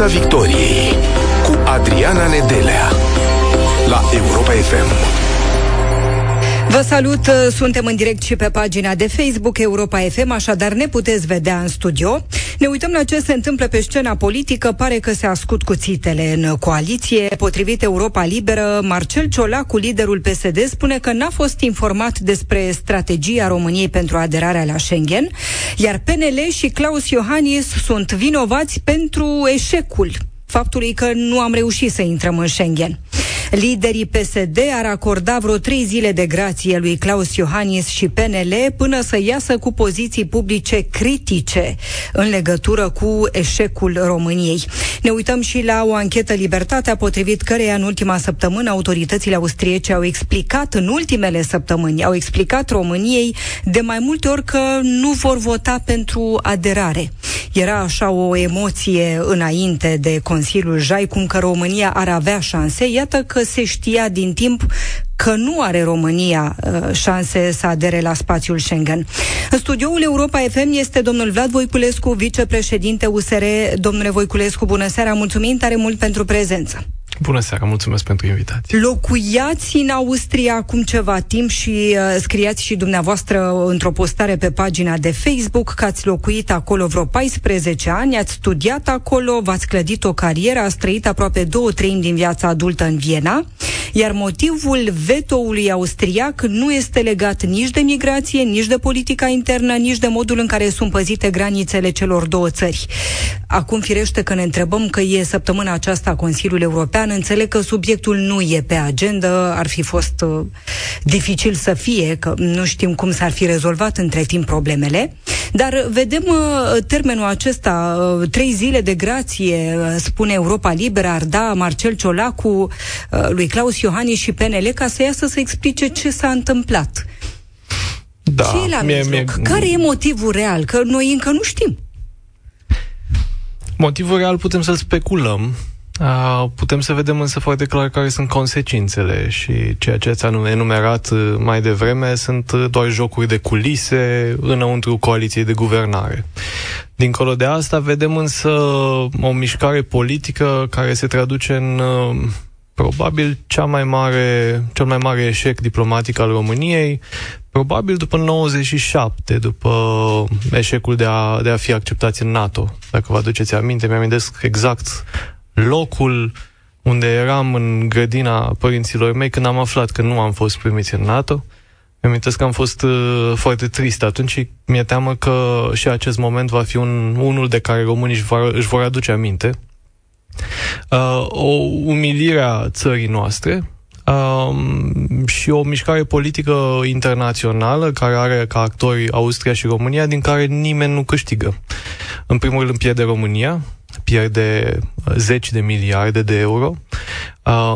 Piața Victoriei cu Adriana Nedelea la Europa FM. Vă salut, suntem în direct și pe pagina de Facebook Europa FM, așadar ne puteți vedea în studio. Ne uităm la ce se întâmplă pe scena politică, pare că se ascund cuțitele în coaliție. Potrivit Europa Liberă, Marcel Ciolacu, liderul PSD, spune că n-a fost informat despre strategia României pentru aderarea la Schengen, iar PNL și Klaus Iohannis sunt vinovați pentru eșecul faptului că nu am reușit să intrăm în Schengen. Liderii PSD ar acorda vreo 3 zile de grație lui Klaus Iohannis și PNL până să iasă cu poziții publice critice în legătură cu eșecul României. Ne uităm și la o anchetă Libertatea, potrivit căreia în ultima săptămână autoritățile austriece au explicat României de mai multe ori că nu vor vota pentru aderare. Era așa o emoție înainte de Consiliul Jai, cum că România ar avea șanse. Iată că se știa din timp că nu are România șanse să adere la spațiul Schengen. În studioul Europa FM este domnul Vlad Voiculescu, vicepreședinte USR. Domnule Voiculescu, bună seara, mulțumim tare mult pentru prezență. Bună seara, mulțumesc pentru invitație. Locuiați în Austria acum ceva timp și scriați și dumneavoastră într-o postare pe pagina de Facebook că ați locuit acolo vreo 14 ani, ați studiat acolo, v-ați clădit o carieră, ați trăit aproape 2/3 din viața adultă în Viena, iar motivul vetoului austriac nu este legat nici de migrație, nici de politica internă, nici de modul în care sunt păzite granițele celor două țări. Acum, firește că ne întrebăm, că e săptămâna aceasta Consiliul European, înțeleg că subiectul nu e pe agenda, ar fi fost dificil să fie, că nu știm cum s-ar fi rezolvat între timp problemele, dar vedem termenul acesta, 3 zile de grație, spune Europa Liberă, ar da Marcel Ciolacu lui Klaus Iohannis și PNL ca să iasă să explice ce s-a întâmplat. Da, ce e la mijloc? Care e motivul real? Că noi încă nu știm. Motivul real putem să-l speculăm. Putem să vedem însă foarte clar care sunt consecințele și ceea ce ați enumerat mai devreme sunt doar jocuri de culise înăuntru coaliției de guvernare. Dincolo de asta vedem însă o mișcare politică care se traduce în probabil cel mai mare eșec diplomatic al României, probabil după 97, după eșecul de a fi acceptați în NATO. Dacă vă aduceți aminte, mi-am amintesc exact locul unde eram în grădina părinților mei când am aflat că nu am fost primiți în NATO. Îmi amintesc că am fost foarte trist atunci și mi-e teamă că și acest moment va fi unul de care românii își vor aduce aminte. O umilire a țării noastre și o mișcare politică internațională care are ca actori Austria și România, din care nimeni nu câștigă. În primul rând pierde România, pierde 10 de miliarde de euro.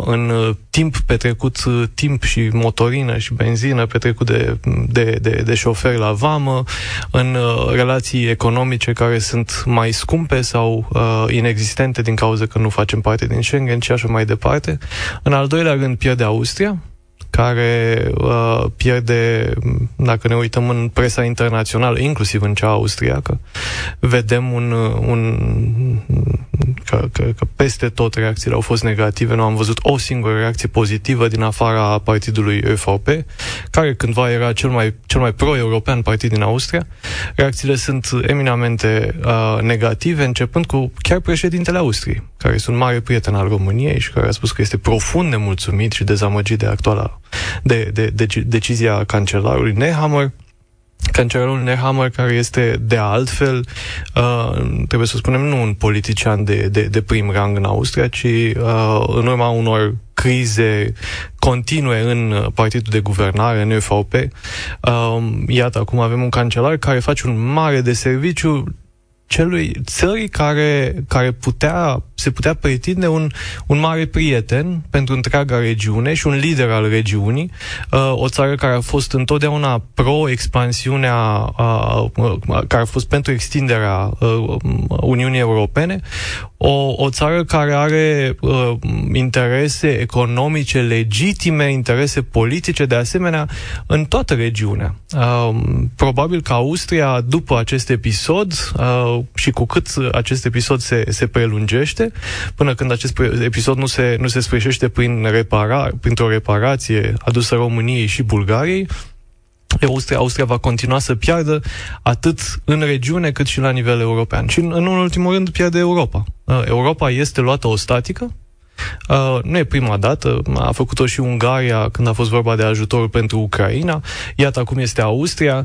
În timp petrecut, timp și motorină și benzină petrecut de șoferi la vamă, în relații economice care sunt mai scumpe sau inexistente din cauza că nu facem parte din Schengen și așa mai departe. În al doilea rând pierde Austria, care pierde, dacă ne uităm în presa internațională, inclusiv în cea austriacă, vedem că peste tot reacțiile au fost negative, nu am văzut o singură reacție pozitivă din afara partidului ÖVP, care cândva era cel mai pro-european partid din Austria. Reacțiile sunt eminamente negative, începând cu chiar președintele Austriei, care este un mare prieten al României și care a spus că este profund nemulțumit și dezamăgit de actuala de decizia cancelarului Nehammer. Cancelarul Nehammer, care este de altfel, trebuie să spunem, nu un politician de prim rang în Austria, ci în urma unor crize continue în partidul de guvernare, în ÖVP, iată, acum avem un cancelar care face un mare deserviciu țării care se putea pretinde un mare prieten pentru întreaga regiune și un lider al regiunii, o țară care a fost întotdeauna pro-expansiunea, care a fost pentru extinderea Uniunii Europene, o țară care are interese economice legitime, interese politice de asemenea în toată regiunea. Probabil că Austria, după acest episod și cu cât acest episod se prelungește, până când acest episod nu se sfârșește printr-o reparație adusă României și Bulgariei, Austria va continua să piardă atât în regiune cât și la nivel european. Și în ultimul rând pierde Europa. Europa este luată ostatică. Nu e prima dată, a făcut-o și Ungaria când a fost vorba de ajutor pentru Ucraina, iată acum este Austria.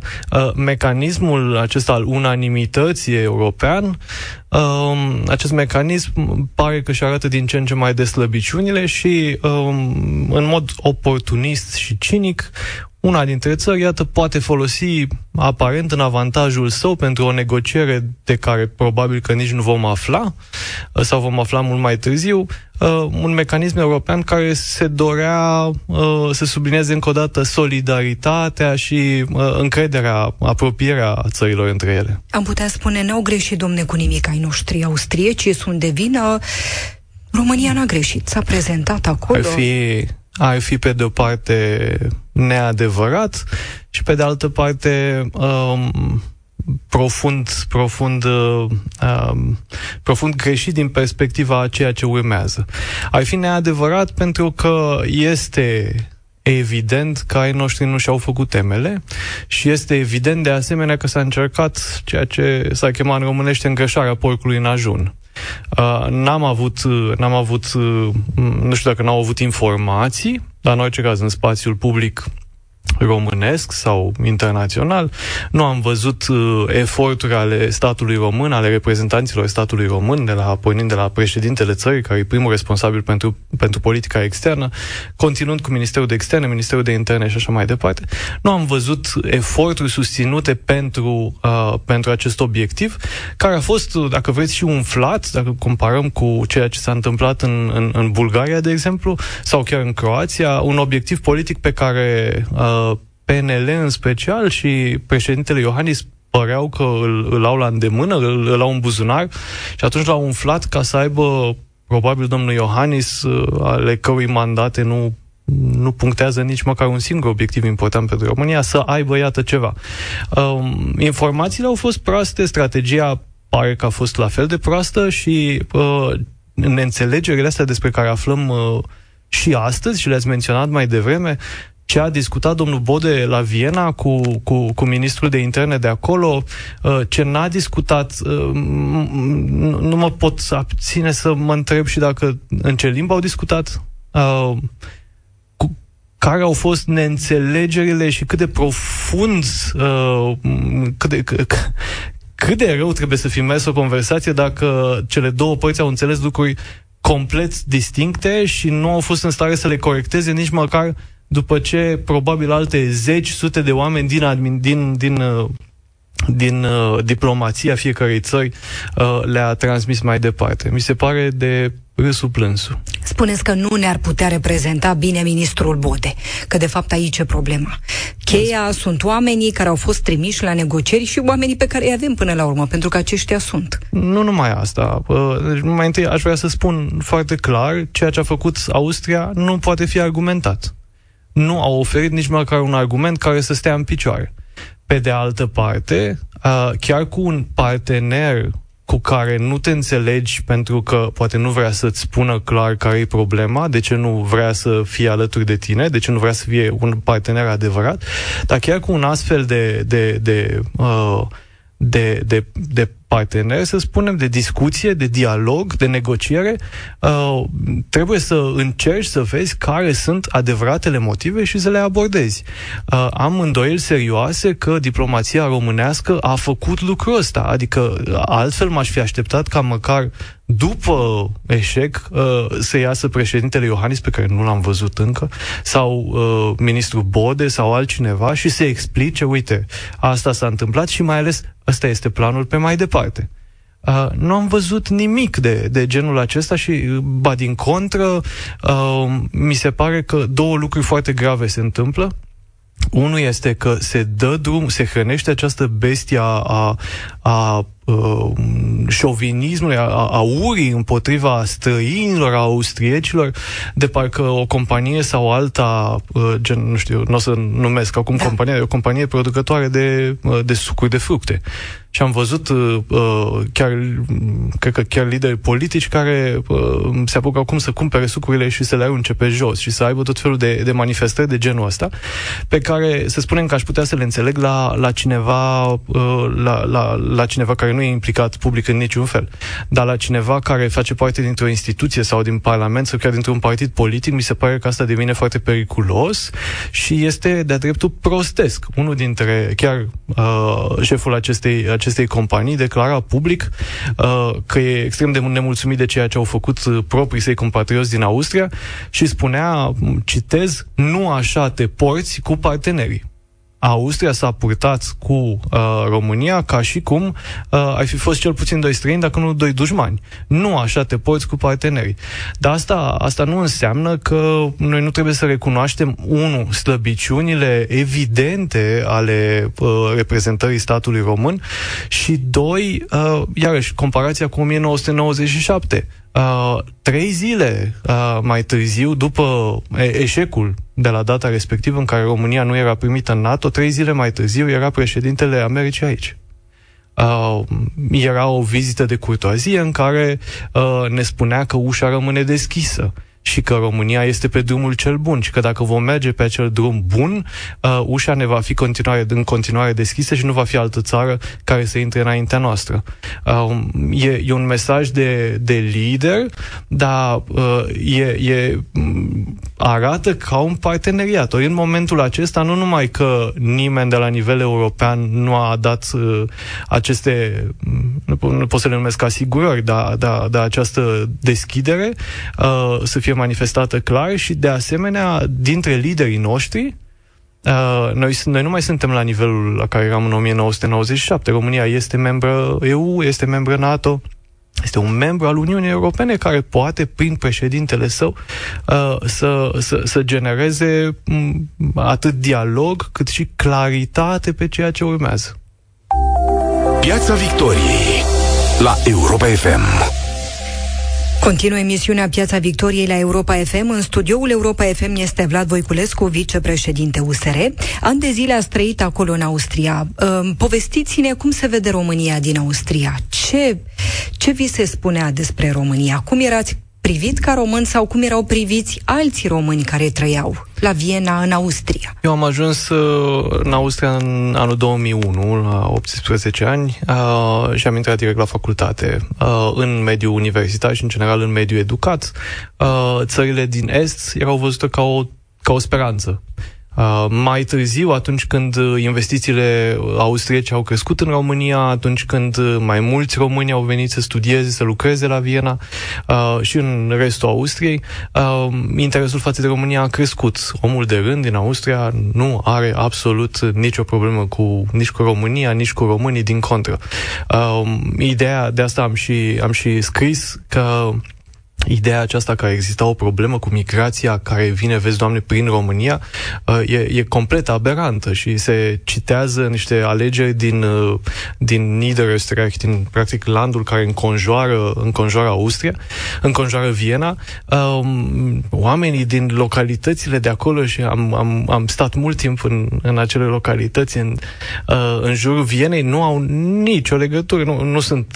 Mecanismul acesta al unanimității european, acest mecanism pare că își arată din ce în ce mai des slăbiciunile și în mod oportunist și cinic, una dintre țări, iată, poate folosi aparent în avantajul său pentru o negociere de care probabil că nici nu vom afla sau vom afla mult mai târziu, un mecanism european care se dorea să sublinieze încă o dată solidaritatea și încrederea, apropierea țărilor între ele. Am putea spune, n-au greșit, domne, cu nimic ai noștri austrieci, sunt de vină, România n-a greșit, s-a prezentat acolo. Ar fi pe de-o parte neadevărat și pe de altă parte profund greșit din perspectiva a ceea ce urmează. Ar fi neadevărat pentru că este evident că ai noștri nu și-au făcut temele și este evident de asemenea că s-a încercat ceea ce s-a chemat în românește îngrășarea porcului în ajun. N-am avut, nu știu dacă n-au avut informații, dar în orice caz în spațiul public românesc sau internațional nu am văzut eforturi ale statului român, ale reprezentanților statului român, pornind de la președintele țării, care e primul responsabil pentru politica externă, continuând cu Ministerul de Externe, Ministerul de Interne și așa mai departe. Nu am văzut eforturi susținute pentru acest obiectiv, care a fost, dacă vreți, și umflat, dacă comparăm cu ceea ce s-a întâmplat în Bulgaria, de exemplu, sau chiar în Croația, un obiectiv politic pe care PNL în special și președintele Iohannis păreau că îl au la îndemână, îl au în buzunar și atunci l-au umflat ca să aibă, probabil, domnul Iohannis, ale cărui mandate nu punctează nici măcar un singur obiectiv important pentru România, să aibă, iată, ceva. Informațiile au fost proaste, strategia pare că a fost la fel de proastă și neînțelegerile astea despre care aflăm și astăzi și le-ați menționat mai devreme, ce a discutat domnul Bode la Viena cu ministrul de interne de acolo, ce n-a discutat, nu mă pot abține să mă întreb și dacă în ce limbă au discutat, care au fost neînțelegerile și cât de profund, cât de rău trebuie să fi mers o conversație dacă cele două părți au înțeles lucruri complet distincte și nu au fost în stare să le corecteze nici măcar după ce probabil alte zeci, sute de oameni din diplomația fiecărei țări le-a transmis mai departe. Mi se pare de râsul plânsul. Spuneți că nu ne-ar putea reprezenta bine ministrul Bode, că de fapt aici e problema. Cheia sunt oamenii care au fost trimiși la negocieri și oamenii pe care îi avem până la urmă, pentru că aceștia sunt. Nu numai asta. Mai întâi aș vrea să spun foarte clar, ceea ce a făcut Austria nu poate fi argumentat. Nu au oferit nici măcar un argument care să stea în picioare. Pe de altă parte, chiar cu un partener cu care nu te înțelegi pentru că poate nu vrea să-ți spună clar care e problema, de ce nu vrea să fie alături de tine, de ce nu vrea să fie un partener adevărat, dar chiar cu un astfel de partener, să spunem, de discuție, de dialog, de negociere, trebuie să încerci să vezi care sunt adevăratele motive și să le abordezi. Am îndoieli serioase că diplomația românească a făcut lucrul ăsta, adică altfel m-aș fi așteptat ca măcar după eșec să iasă președintele Iohannis, pe care nu l-am văzut încă, sau ministrul Bode sau altcineva și să explice, uite, asta s-a întâmplat și mai ales ăsta este planul pe mai departe. Nu am văzut nimic de genul acesta și, ba din contră, mi se pare că două lucruri foarte grave se întâmplă. Unul este că se dă drum, se hrănește această bestia a șovinismului, a urii împotriva străinilor, a austriecilor, de parcă o companie sau alta, gen, nu știu, nu o să numesc acum compania, e o companie producătoare de sucuri de fructe. Și am văzut cred că chiar lideri politici care se apucă acum să cumpere sucurile și să le arunce pe jos și să aibă tot felul de manifestări de genul ăsta, pe care, să spunem că aș putea să le înțeleg la cineva care nu e implicat public în niciun fel. Dar la cineva care face parte dintr-o instituție sau din parlament sau chiar dintr-un partid politic, mi se pare că asta devine foarte periculos și este de-a dreptul prostesc. Unul dintre, chiar șeful acestei companii declara public că e extrem de nemulțumit de ceea ce au făcut proprii săi compatrioți din Austria și spunea, citez, nu așa te porți cu partenerii. Austria s-a purtat cu România ca și cum ai fi fost cel puțin doi străini, dacă nu doi dușmani. Nu așa te porți cu partenerii. Dar asta nu înseamnă că noi nu trebuie să recunoaștem, unu, slăbiciunile evidente ale reprezentării statului român și, doi, iarăși, comparația cu 1997. 3 zile mai târziu, după eșecul de la data respectivă în care România nu era primită în NATO, 3 zile mai târziu era președintele Americii aici. Era o vizită de curtoazie în care ne spunea că ușa rămâne deschisă și că România este pe drumul cel bun și că dacă vom merge pe acel drum bun, ușa ne va fi în continuare deschisă și nu va fi altă țară care să intre înaintea noastră. E un mesaj de lider, dar arată ca un parteneriat. Ori în momentul acesta, nu numai că nimeni de la nivel european nu a dat aceste, nu pot să le numesc asigurări, dar această deschidere să fie manifestată clar și, de asemenea, dintre liderii noștri, noi nu mai suntem la nivelul la care eram în 1997. România este membră EU, este membră NATO, este un membru al Uniunii Europene care poate, prin președintele său, să genereze atât dialog cât și claritate pe ceea ce urmează. Piața Victoriei la Europa FM. Continuă emisiunea Piața Victoriei la Europa FM. În studioul Europa FM este Vlad Voiculescu, vicepreședinte USR. Ani de zile a trăit acolo în Austria. Povestiți-ne cum se vede România din Austria. Ce vi se spunea despre România? Cum erați privit ca român sau cum erau priviți alții români care trăiau la Viena, în Austria? Eu am ajuns în Austria în anul 2001, la 18 ani, și am intrat direct la facultate, în mediul universitar și, în general, în mediul educat. Țările din Est erau văzute ca o speranță. Mai târziu, atunci când investițiile austriece au crescut în România, atunci când mai mulți români au venit să studieze, să lucreze la Viena și în restul Austriei, interesul față de România a crescut. Omul de rând din Austria nu are absolut nicio problemă nici cu România, nici cu românii, din contră. Ideea de asta am și scris că ideea aceasta că exista o problemă cu migrația care vine, vezi, Doamne, prin România, e complet aberantă și se citează niște alegeri din Niederösterreich, din, practic, landul care înconjoară Austria, înconjoară Viena. Oamenii din localitățile de acolo, și am stat mult timp în acele localități, în jurul Vienei, nu au nicio legătură, nu sunt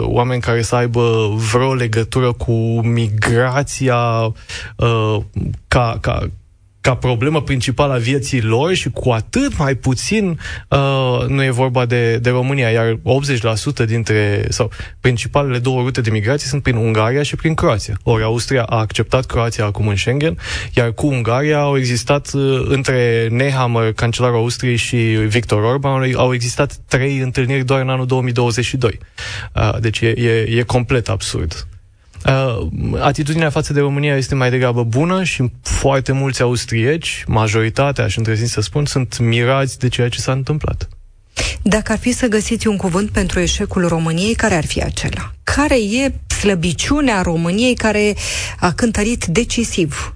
oameni care să aibă vreo legătură cu migrația ca problemă principală a vieții lor și cu atât mai puțin nu e vorba de România, iar 80% sau principalele două rute de migrație sunt prin Ungaria și prin Croația. Ori Austria a acceptat Croația acum în Schengen, iar cu Ungaria au existat, între Nehammer, cancelarul Austriei, și Victor Orbán, au existat 3 întâlniri doar în anul 2022. Deci e complet absurd. Atitudinea față de România este mai degrabă bună și foarte mulți austrieci, majoritatea, aș îndrăzni să spun, sunt mirați de ceea ce s-a întâmplat. Dacă ar fi să găsiți un cuvânt pentru eșecul României, care ar fi acela? Care e slăbiciunea României care a cântărit decisiv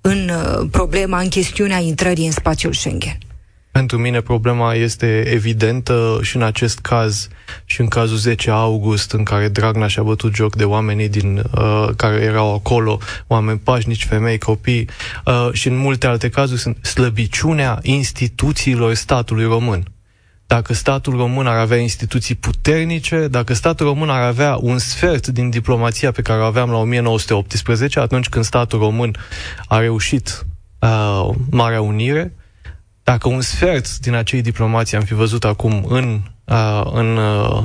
în problema, în chestiunea intrării în spațiul Schengen? Pentru mine problema este evidentă și în acest caz, și în cazul 10 august, în care Dragnea și-a bătut joc de oamenii din, care erau acolo, oameni pașnici, femei, copii, și în multe alte cazuri sunt slăbiciunea instituțiilor statului român. Dacă statul român ar avea instituții puternice, dacă statul român ar avea un sfert din diplomația pe care o aveam la 1918, atunci când statul român a reușit Marea Unire, dacă un sfert din acei diplomații am fi văzut acum în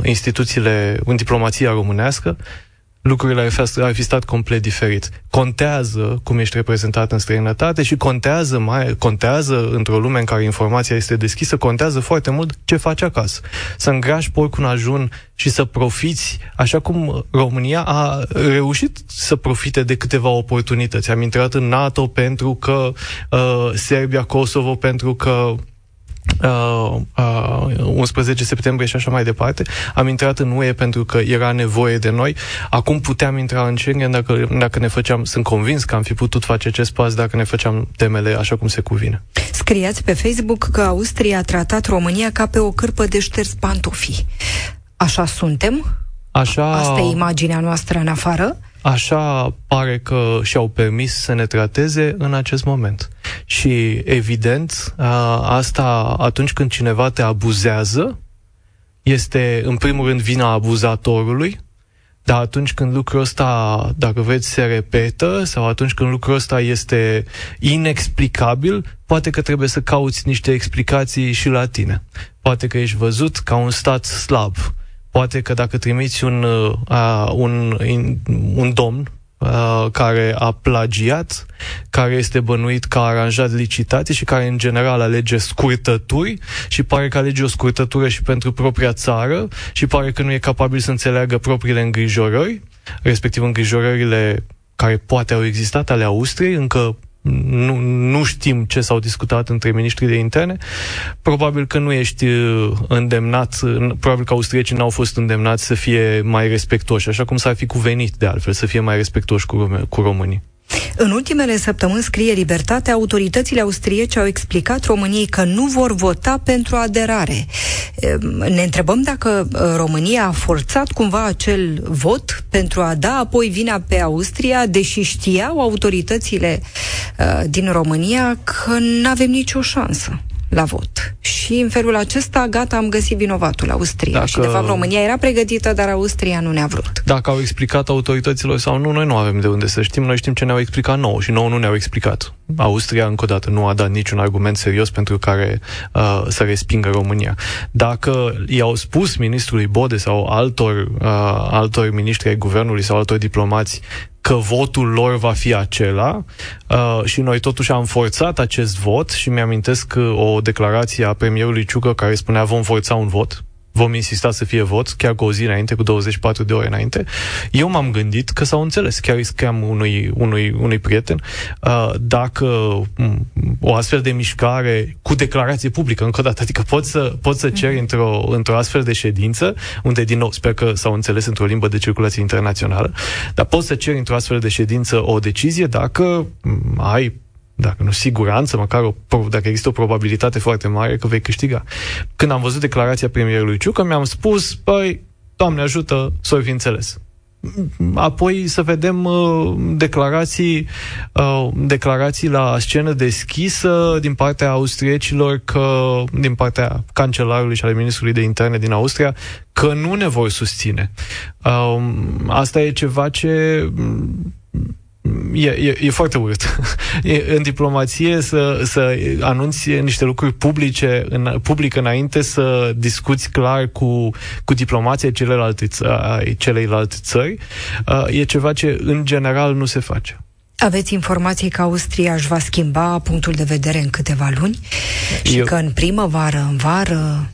instituțiile, în diplomația românească, lucrurile ar fi stat complet diferit. Contează cum ești reprezentat în străinătate și contează într-o lume în care informația este deschisă, contează foarte mult ce faci acasă. Să îngrași porcul în ajun și să profiți, așa cum România a reușit să profite de câteva oportunități. Am intrat în NATO pentru că Serbia, Kosovo, pentru că 11 septembrie și așa mai departe. Am intrat în UE pentru că era nevoie de noi. Acum puteam intra în Schengen dacă ne făceam, sunt convins că am fi putut face acest pas dacă ne făceam temele așa cum se cuvine. Scriați pe Facebook că Austria a tratat România ca pe o cârpă de șters pantofii. Așa suntem? Asta e imaginea noastră în afară? Așa pare că și-au permis să ne trateze în acest moment. Și evident, asta atunci când cineva te abuzează, este în primul rând vina abuzatorului, dar atunci când lucrul ăsta, dacă vreți, se repetă sau atunci când lucrul ăsta este inexplicabil, poate că trebuie să cauți niște explicații și la tine. Poate că ești văzut ca un stat slab. Poate că dacă trimiți un domn care a plagiat, care este bănuit că a aranjat licitații și care în general alege scurtături și pare că alege o scurtătură și pentru propria țară și pare că nu e capabil să înțeleagă propriile îngrijorări, respectiv îngrijorările care poate au existat ale Austriei, încă nu știm ce s-au discutat între miniștrii de interne. Probabil că nu ești îndemnat, probabil că austriecii n-au fost îndemnați să fie mai respectoși, așa cum s-ar fi cuvenit de altfel, să fie mai respectoși cu românii. În ultimele săptămâni, scrie Libertatea, autoritățile austriece au explicat României că nu vor vota pentru aderare. Ne întrebăm dacă România a forțat cumva acel vot pentru a da apoi vina pe Austria, deși știau autoritățile din România că nu avem nicio șansă la vot. Și în felul acesta, gata, am găsit vinovatul, Austria. Și de fapt România era pregătită, dar Austria nu ne-a vrut. Dacă au explicat autorităților sau nu, noi nu avem de unde să știm. Noi știm ce ne-au explicat nouă și nouă nu ne-au explicat. Austria, încă o dată, nu a dat niciun argument serios pentru care să respingă România. Dacă i-au spus ministrului Bode sau altor miniștri ai guvernului sau altor diplomați că votul lor va fi acela și noi totuși am forțat acest vot și mi-amintesc o declarație a premierului Ciucă care spunea vom forța un vot, vom insista să fie vot, chiar cu o zi înainte, cu 24 de ore înainte. Eu m-am gândit că s-au înțeles, chiar îi scriam unui prieten, dacă o astfel de mișcare cu declarație publică, încă o dată, adică poți să ceri într-o astfel de ședință, unde din nou sper că s-au înțeles într-o limbă de circulație internațională, dar poți să ceri într-o astfel de ședință o decizie dacă ai, dacă nu siguranță, măcar dacă există o probabilitate foarte mare că vei câștiga. Când am văzut declarația premierului Ciucă, mi-am spus, Doamne ajută, să-i fi înțeles. Apoi să vedem declarații la scenă deschisă din partea austriecilor, din partea cancelarului și ale ministrului de interne din Austria, că nu ne vor susține. Asta e ceva ce... E foarte urât. În diplomație să anunți niște lucruri publice, public înainte să discuți clar cu diplomația celeilalte țări, e ceva ce în general nu se face. Aveți informații că Austria își va schimba punctul de vedere în câteva luni și că în primăvară, în vară...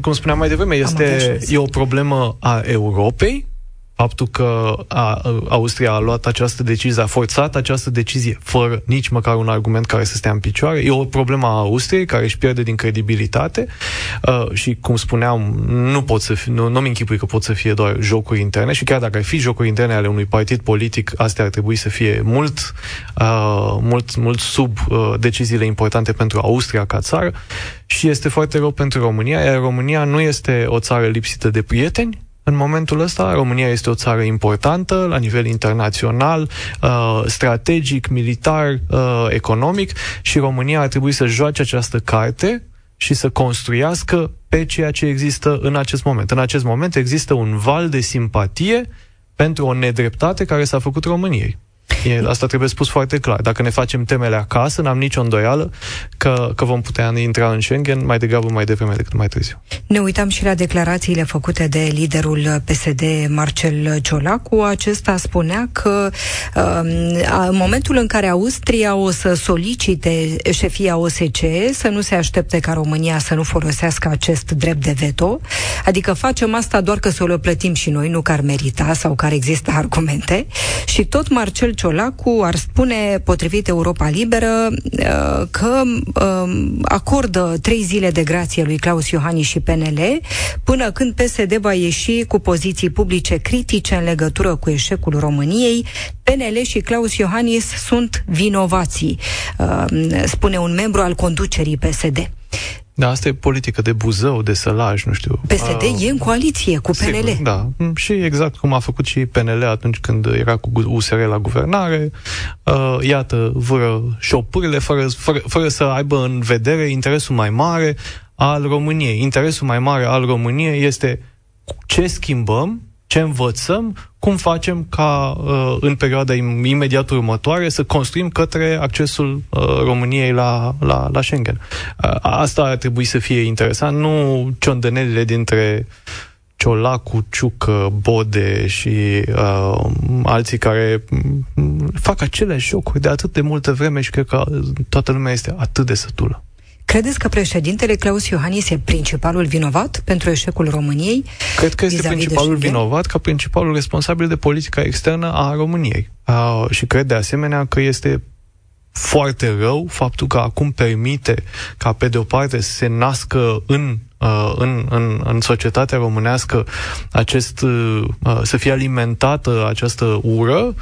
Cum spuneam mai devreme, e o problemă a Europei, faptul că Austria a luat această decizie, a forțat această decizie fără nici măcar un argument care să stea în picioare. E o problemă a Austriei care își pierde din credibilitate și, cum spuneam, nu-mi închipui că pot să fie doar jocuri interne și chiar dacă ar fi jocuri interne ale unui partid politic, astea ar trebui să fie mult sub deciziile importante pentru Austria ca țară și este foarte rău pentru România, iar România nu este o țară lipsită de prieteni. În momentul ăsta, România este o țară importantă la nivel internațional, strategic, militar, economic și România ar trebui să joace această carte și să construiască pe ceea ce există în acest moment. În acest moment există un val de simpatie pentru o nedreptate care s-a făcut României. Asta trebuie spus foarte clar. Dacă ne facem temele acasă, n-am nicio îndoială că vom putea intra în Schengen mai degrabă, mai devreme decât mai târziu. Ne uitam și la declarațiile făcute de liderul PSD, Marcel Ciolacu. Acesta spunea că în momentul în care Austria o să solicite șefia OSCE să nu se aștepte ca România să nu folosească acest drept de veto, adică facem asta doar că să o plătim și noi, nu că ar merita sau că ar exista argumente. Și tot Marcel Ciolacu ar spune, potrivit Europa Liberă, că acordă 3 zile de grație lui Klaus Iohannis și PNL până când PSD va ieși cu poziții publice critice în legătură cu eșecul României. PNL și Klaus Iohannis sunt vinovații, spune un membru al conducerii PSD. Da, asta e politică de Buzău, de Sălaj, nu știu. PSD e în coaliție cu PNL. Sigur, da, și exact cum a făcut și PNL atunci când era cu USR la guvernare. Iată, vâră șopurile fără să aibă în vedere interesul mai mare al României. Interesul mai mare al României este ce schimbăm, ce învățăm, cum facem ca în perioada imediat următoare să construim către accesul României la Schengen. Asta ar trebui să fie interesant, nu ciondănelile dintre Ciolacu, Ciucă, Bode și alții care fac aceleași jocuri de atât de multă vreme și cred că toată lumea este atât de sătulă. Credeți că președintele Klaus Iohannis e principalul vinovat pentru eșecul României? Cred că este principalul vinovat ca principalul responsabil de politica externă a României. Și cred de asemenea că este foarte rău faptul că acum permite ca pe de o parte să se nască în societatea românească să fie alimentată această ură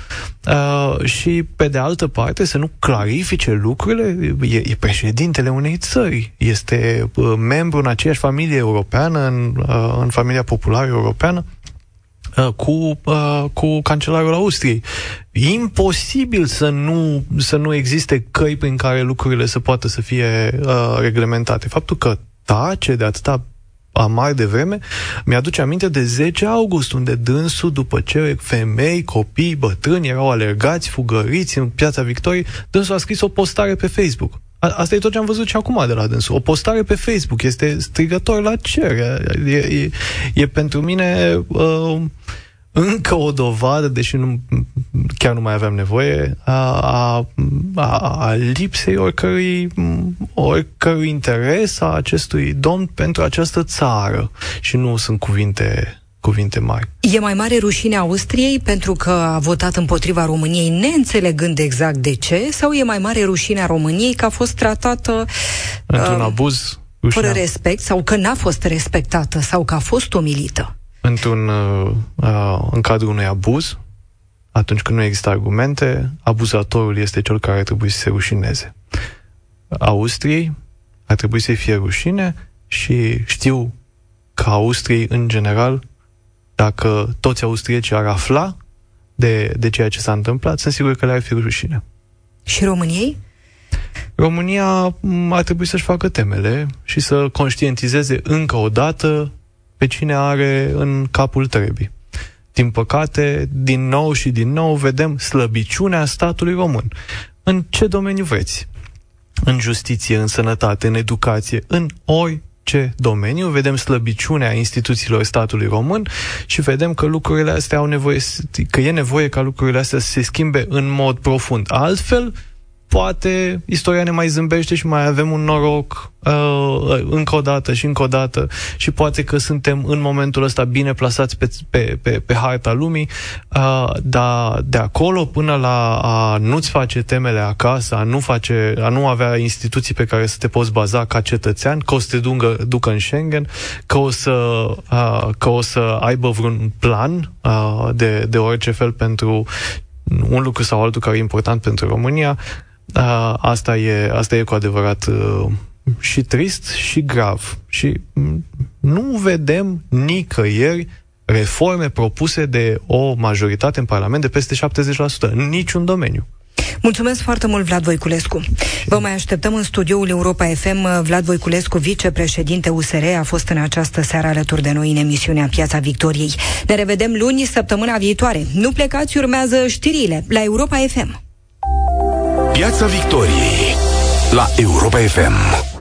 și pe de altă parte să nu clarifice lucrurile. E președintele unei țări, este membru în aceeași familie europeană, în familia populară europeană cu cancelarul Austriei. Imposibil să nu existe căi prin care lucrurile să poată să fie reglementate. Faptul că tace de atâta amar de vreme, mi-aduce aminte de 10 august, unde dânsul, după ce femei, copii, bătrâni erau alergați, fugăriți în Piața Victoriei, dânsul a scris o postare pe Facebook. Asta e tot ce am văzut și acum de la dânsul. O postare pe Facebook este strigător la cer. E pentru mine încă o dovadă, deși chiar nu mai aveam nevoie, a lipsei oricărui interes a acestui domn pentru această țară. Și nu sunt cuvinte mari. E mai mare rușinea Austriei pentru că a votat împotriva României neînțelegând exact de ce, sau e mai mare rușinea României că a fost tratată într-un abuz, fără respect, sau că n-a fost respectată, sau că a fost umilită? În cadrul unui abuz, atunci când nu există argumente, abuzatorul este cel care ar trebui să se rușineze. Austriei ar trebui să-i fie rușine și știu că Austriei, în general, dacă toți austriecii ar afla de ceea ce s-a întâmplat, sunt sigur că le-ar fi rușine. Și României? România ar trebui să-și facă temele și să conștientizeze încă o dată pe cine are în capul trebii. Din păcate, din nou și din nou vedem slăbiciunea statului român. În ce domeniu vreți? În justiție, în sănătate, în educație, în orice domeniu vedem slăbiciunea instituțiilor statului român și vedem că lucrurile astea că e nevoie ca lucrurile astea să se schimbe în mod profund. Altfel, poate istoria ne mai zâmbește și mai avem un noroc încă o dată și încă o dată și poate că suntem în momentul ăsta bine plasați pe harta lumii, dar de acolo până la a nu-ți face temele acasă, a nu avea instituții pe care să te poți baza ca cetățean, că o să te ducă în Schengen, că o să aibă vreun plan de orice fel pentru un lucru sau altul care e important pentru România, asta e cu adevărat și trist și grav. Și nu vedem nicăieri reforme propuse de o majoritate în Parlament de peste 70%, în niciun domeniu. Mulțumesc foarte mult, Vlad Voiculescu. Vă mai așteptăm în studioul Europa FM. Vlad Voiculescu, vicepreședinte USR, a fost în această seară alături de noi în emisiunea Piața Victoriei. Ne revedem luni, săptămâna viitoare. Nu plecați, urmează știrile la Europa FM. Piața Victoriei la Europa FM.